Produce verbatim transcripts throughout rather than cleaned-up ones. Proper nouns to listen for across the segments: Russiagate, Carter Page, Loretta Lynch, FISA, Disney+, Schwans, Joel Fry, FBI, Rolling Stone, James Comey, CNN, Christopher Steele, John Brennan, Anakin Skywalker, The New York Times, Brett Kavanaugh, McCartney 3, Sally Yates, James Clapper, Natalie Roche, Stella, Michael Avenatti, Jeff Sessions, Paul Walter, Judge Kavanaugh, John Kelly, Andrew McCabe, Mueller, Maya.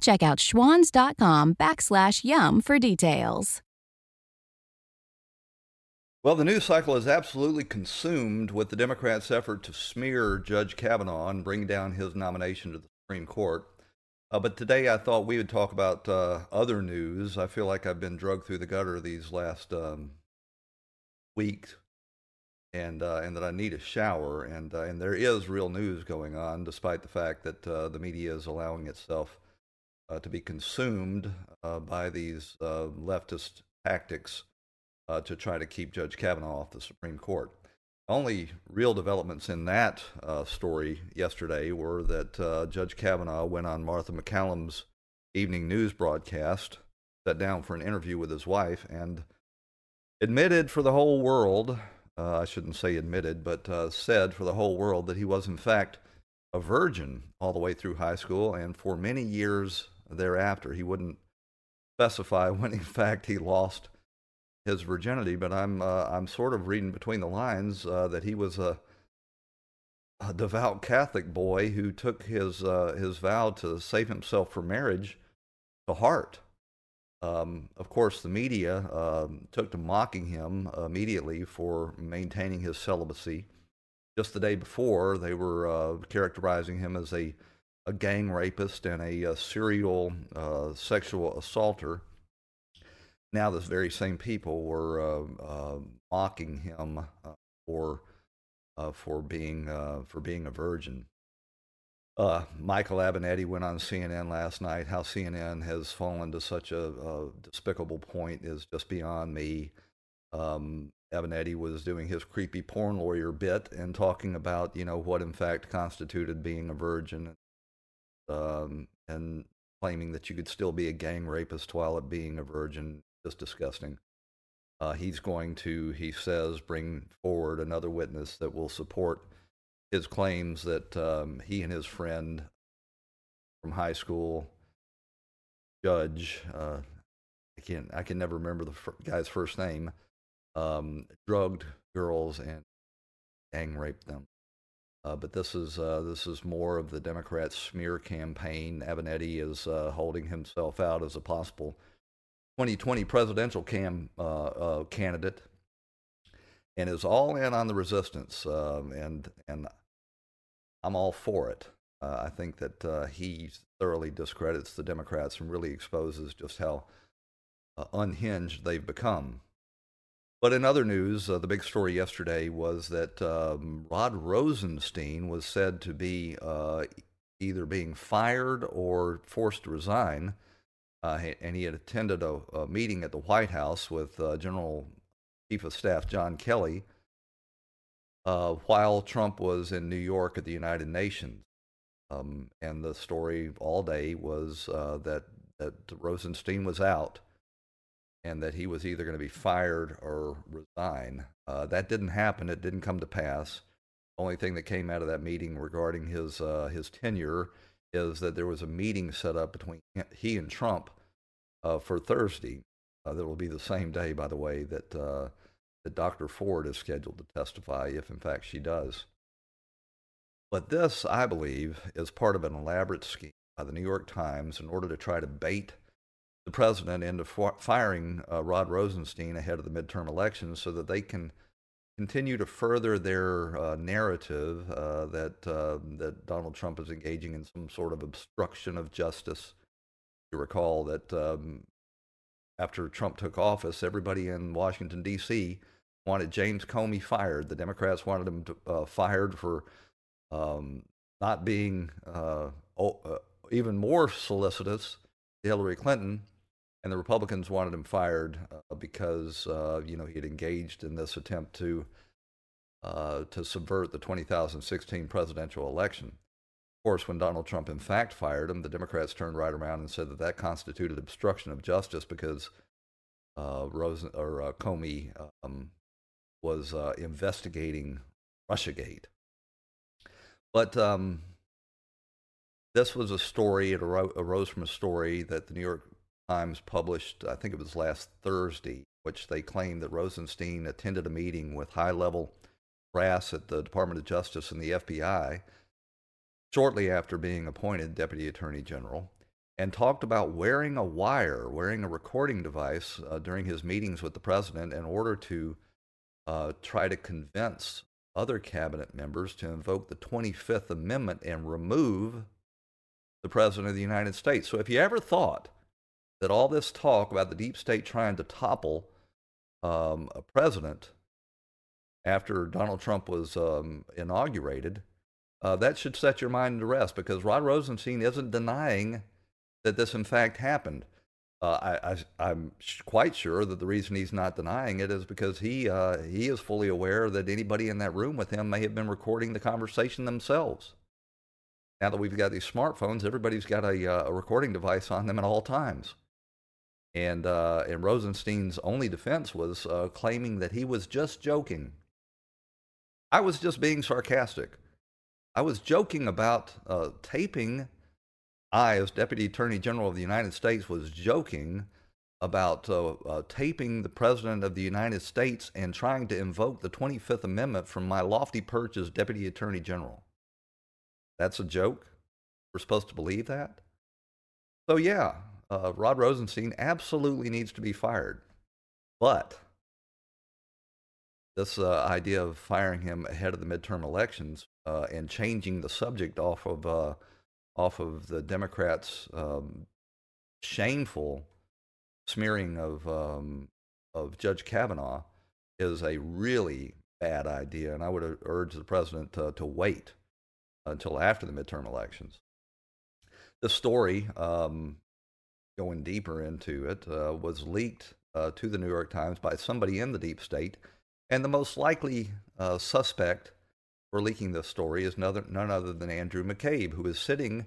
Check out schwans.com backslash yum for details. Well, the news cycle is absolutely consumed with the Democrats' effort to smear Judge Kavanaugh and bring down his nomination to the Supreme Court. Uh, but today I thought we would talk about uh, other news. I feel like I've been drugged through the gutter these last um, weeks, and uh, and that I need a shower. And, uh, and there is real news going on, despite the fact that uh, the media is allowing itself Uh, to be consumed uh, by these uh, leftist tactics uh, to try to keep Judge Kavanaugh off the Supreme Court. Only real developments in that uh, story yesterday were that uh, Judge Kavanaugh went on Martha McCallum's evening news broadcast, sat down for an interview with his wife, and admitted for the whole world, uh, I shouldn't say admitted, but uh, said for the whole world that he was in fact a virgin all the way through high school and for many years thereafter. He wouldn't specify when, in fact, he lost his virginity, but I'm uh, I'm sort of reading between the lines uh, that he was a, a devout Catholic boy who took his uh, his vow to save himself for marriage to heart. Um, of course, the media um, took to mocking him immediately for maintaining his celibacy. Just the day before, they were uh, characterizing him as a a gang rapist and a, a serial uh, sexual assaulter. Now those very same people were uh, uh, mocking him uh, for uh, for being uh, for being a virgin. Uh, Michael Avenatti went on C N N last night. How C N N has fallen to such a, a despicable point is just beyond me. Um, Avenatti was doing his creepy porn lawyer bit and talking about, you know, what in fact constituted being a virgin. Um, and claiming that you could still be a gang rapist while at being a virgin, just disgusting. Uh, he's going to, he says, bring forward another witness that will support his claims that um, he and his friend from high school, Judge, uh, I can't, I can never remember the fr- guy's first name, um, drugged girls and gang raped them. Uh, but this is uh, this is more of the Democrats' smear campaign. Avenatti is uh, holding himself out as a possible twenty twenty presidential cam, uh, uh, candidate, and is all in on the resistance. Uh, and and I'm all for it. Uh, I think that uh, he thoroughly discredits the Democrats and really exposes just how uh, unhinged they've become. But in other news, uh, the big story yesterday was that um, Rod Rosenstein was said to be uh, either being fired or forced to resign, uh, and he had attended a, a meeting at the White House with uh, General Chief of Staff John Kelly uh, while Trump was in New York at the United Nations. Um, and the story all day was uh, that, that Rosenstein was out, and that he was either going to be fired or resign. Uh, that didn't happen. It didn't come to pass. Only thing that came out of that meeting regarding his uh, his tenure is that there was a meeting set up between he and Trump uh, for Thursday. Uh, that will be the same day, by the way, that uh, that Doctor Ford is scheduled to testify, if in fact she does. But this, I believe, is part of an elaborate scheme by the New York Times in order to try to bait the president into firing uh, Rod Rosenstein ahead of the midterm elections so that they can continue to further their uh, narrative uh, that uh, that Donald Trump is engaging in some sort of obstruction of justice. You recall that um, after Trump took office, everybody in Washington, D C wanted James Comey fired. The Democrats wanted him to, uh, fired for um, not being uh, oh, uh, even more solicitous to Hillary Clinton. And the Republicans wanted him fired uh, because, uh, you know, he had engaged in this attempt to uh, to subvert the twenty sixteen presidential election. Of course, when Donald Trump, in fact, fired him, the Democrats turned right around and said that that constituted obstruction of justice because uh, Rosen or uh, Comey um, was uh, investigating Russiagate. But um, this was a story, it arose from a story that the New York Times published, I think it was last Thursday, which they claimed that Rosenstein attended a meeting with high-level brass at the Department of Justice and the F B I shortly after being appointed Deputy Attorney General, and talked about wearing a wire, wearing a recording device uh, during his meetings with the president in order to uh, try to convince other cabinet members to invoke the twenty-fifth Amendment and remove the president of the United States. So if you ever thought that all this talk about the deep state trying to topple um, a president after Donald Trump was um, inaugurated, uh, that should set your mind to rest, because Rod Rosenstein isn't denying that this in fact happened. Uh, I, I, I'm quite sure that the reason he's not denying it is because he uh, he is fully aware that anybody in that room with him may have been recording the conversation themselves. Now that we've got these smartphones, everybody's got a, uh, a recording device on them at all times. And uh, and Rosenstein's only defense was uh, claiming that he was just joking. I was just being sarcastic. I was joking about uh, taping. I, as Deputy Attorney General of the United States, was joking about uh, uh, taping the President of the United States and trying to invoke the twenty-fifth Amendment from my lofty perch as Deputy Attorney General. That's a joke? We're supposed to believe that? So yeah, uh, Rod Rosenstein absolutely needs to be fired. But this uh, idea of firing him ahead of the midterm elections uh, and changing the subject off of... Uh, off of the Democrats' um, shameful smearing of um, of Judge Kavanaugh is a really bad idea, and I would urge the president to, to wait until after the midterm elections. The story, um, going deeper into it, uh, was leaked uh, to the New York Times by somebody in the deep state, and the most likely uh, suspect for leaking this story is none other than Andrew McCabe, who is sitting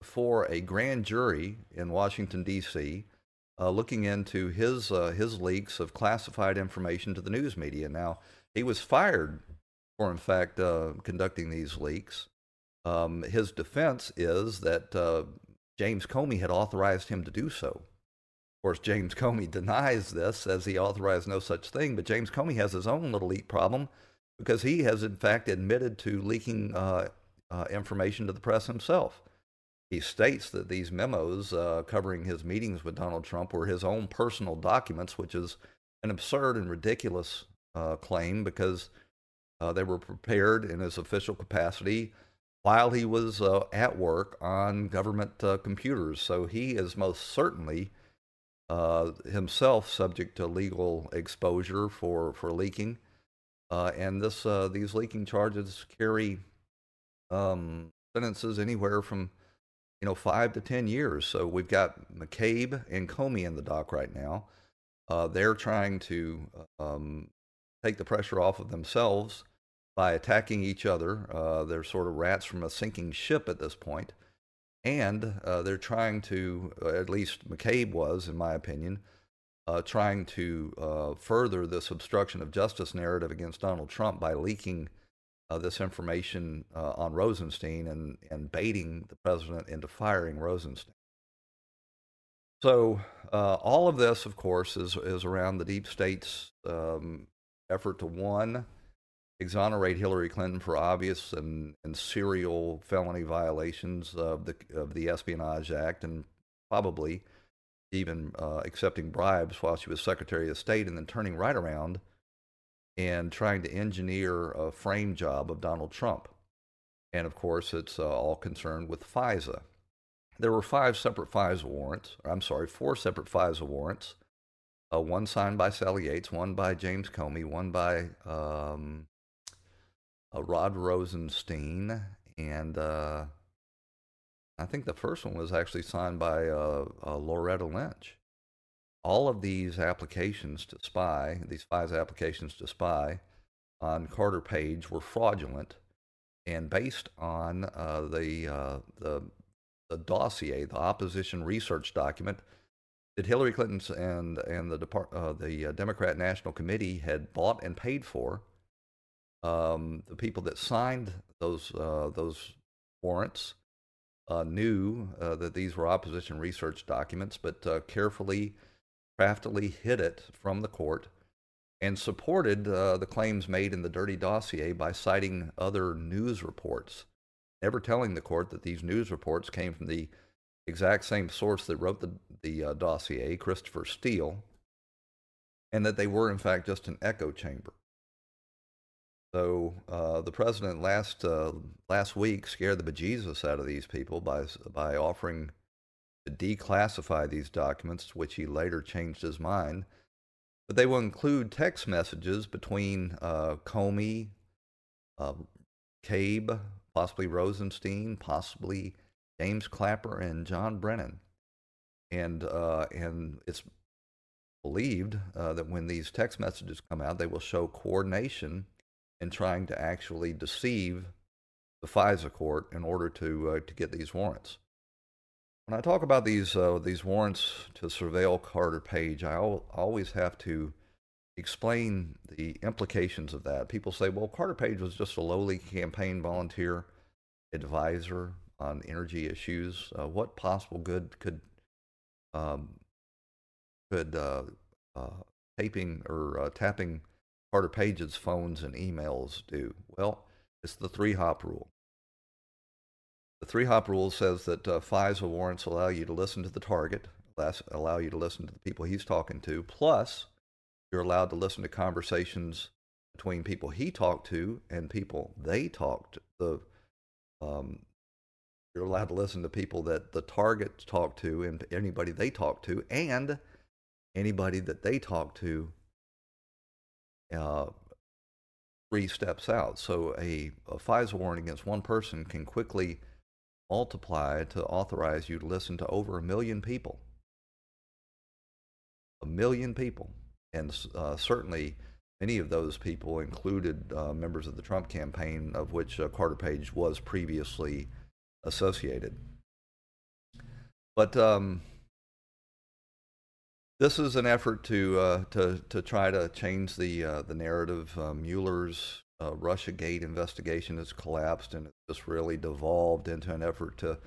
before a grand jury in Washington, D C, uh, looking into his uh, his leaks of classified information to the news media. Now, he was fired for, in fact, uh, conducting these leaks. Um, his defense is that uh, James Comey had authorized him to do so. Of course, James Comey denies this, says he authorized no such thing, but James Comey has his own little leak problem, because he has, in fact, admitted to leaking uh, uh, information to the press himself. He states that these memos uh, covering his meetings with Donald Trump were his own personal documents, which is an absurd and ridiculous uh, claim, because uh, they were prepared in his official capacity while he was uh, at work on government uh, computers. So he is most certainly uh, himself subject to legal exposure for, for leaking. Uh, and this, uh, these leaking charges carry um, sentences anywhere from, you know, five to ten years. So we've got McCabe and Comey in the dock right now. Uh, they're trying to um, take the pressure off of themselves by attacking each other. Uh, they're sort of rats from a sinking ship at this point. And uh, they're trying to, at least McCabe was, in my opinion, Uh, trying to uh, further this obstruction of justice narrative against Donald Trump by leaking uh, this information uh, on Rosenstein and, and baiting the president into firing Rosenstein. So uh, all of this, of course, is, is around the deep state's um, effort to, one, exonerate Hillary Clinton for obvious and, and serial felony violations of the, of the Espionage Act, and probably even uh, accepting bribes while she was Secretary of State, and then turning right around and trying to engineer a frame job of Donald Trump. And, of course, it's uh, all concerned with FISA. There were five separate FISA warrants, or I'm sorry, four separate FISA warrants, uh, one signed by Sally Yates, one by James Comey, one by um, uh, Rod Rosenstein, and... Uh, I think the first one was actually signed by uh, uh, Loretta Lynch. All of these applications to spy, these FISA applications to spy on Carter Page, were fraudulent and based on uh, the, uh, the the dossier, the opposition research document that Hillary Clinton and and the Depart, uh, the uh, Democrat National Committee had bought and paid for. Um, the people that signed those uh, those warrants uh, knew uh, that these were opposition research documents, but uh, carefully, craftily hid it from the court and supported uh, the claims made in the dirty dossier by citing other news reports, never telling the court that these news reports came from the exact same source that wrote the, the uh, dossier, Christopher Steele, and that they were, in fact, just an echo chamber. So uh, the president last uh, last week scared the bejesus out of these people by by offering to declassify these documents, which he later changed his mind. But they will include text messages between uh, Comey, uh, McCabe, possibly Rosenstein, possibly James Clapper, and John Brennan. And uh, and it's believed uh, that when these text messages come out, they will show coordination in trying to actually deceive the FISA court in order to uh, to get these warrants. When I talk about these uh, these warrants to surveil Carter Page, I al- always have to explain the implications of that. People say, well, Carter Page was just a lowly campaign volunteer advisor on energy issues. Uh, what possible good could um, could uh, uh, taping or uh, tapping Carter Page's phones and emails do? Well, it's the three-hop rule. The three-hop rule says that uh, FISA warrants allow you to listen to the target, allow you to listen to the people he's talking to, plus you're allowed to listen to conversations between people he talked to and people they talked to. The, um, you're allowed to listen to people that the target talked to and anybody they talked to and anybody that they talked to Uh, three steps out. So a, a FISA warrant against one person can quickly multiply to authorize you to listen to over a million people. A million people. And uh, certainly many of those people included uh, members of the Trump campaign, of which uh, Carter Page was previously associated. But um, this is an effort to uh, to to try to change the uh, the narrative. Uh, Mueller's uh, Russiagate investigation has collapsed, and it's just really devolved into an effort to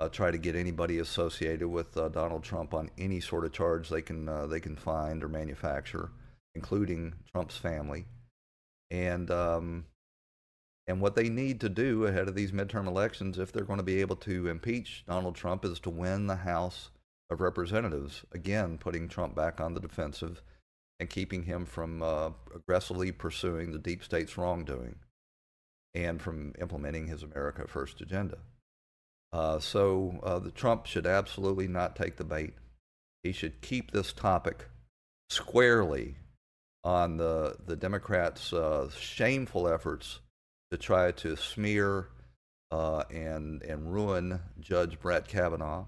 uh, try to get anybody associated with uh, Donald Trump on any sort of charge they can uh, they can find or manufacture, including Trump's family. And um, and what they need to do ahead of these midterm elections, if they're going to be able to impeach Donald Trump, is to win the House of Representatives, again putting Trump back on the defensive and keeping him from uh, aggressively pursuing the deep state's wrongdoing and from implementing his America First agenda. Uh, so uh, the Trump should absolutely not take the bait. He should keep this topic squarely on the, the Democrats' uh, shameful efforts to try to smear uh, and, and ruin Judge Brett Kavanaugh.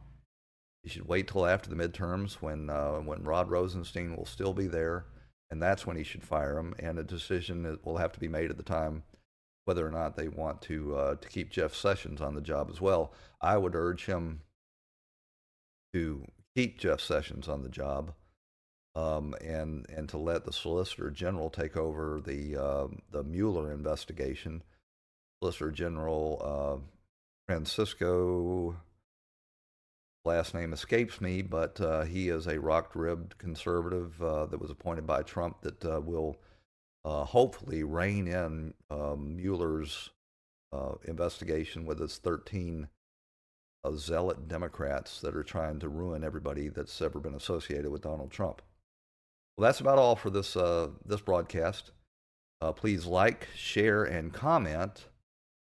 You should wait till after the midterms when uh, when Rod Rosenstein will still be there, and that's when he should fire him. And a decision will have to be made at the time whether or not they want to uh, to keep Jeff Sessions on the job as well. I would urge him to keep Jeff Sessions on the job, um, and and to let the Solicitor General take over the uh, the Mueller investigation. Solicitor General uh, Francisco. Last name escapes me, but uh, he is a rock-ribbed conservative uh, that was appointed by Trump that uh, will uh, hopefully rein in um, Mueller's uh, investigation with his thirteen uh, zealot Democrats that are trying to ruin everybody that's ever been associated with Donald Trump. Well, that's about all for this uh, this broadcast. Uh, please like, share, and comment.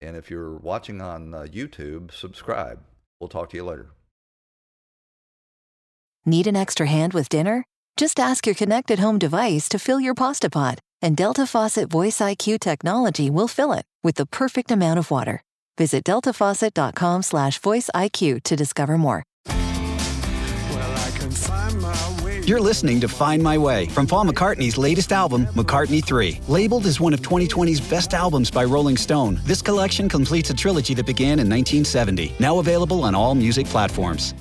And if you're watching on uh, YouTube, subscribe. We'll talk to you later. Need an extra hand with dinner? Just ask your connected home device to fill your pasta pot, and Delta Faucet Voice I Q technology will fill it with the perfect amount of water. Visit deltafaucet.com slash voice IQ to discover more. Well, I can find my way. You're listening to Find My Way from Paul McCartney's latest album, McCartney three. Labeled as one of twenty twenty's best albums by Rolling Stone, this collection completes a trilogy that began in nineteen seventy, now available on all music platforms.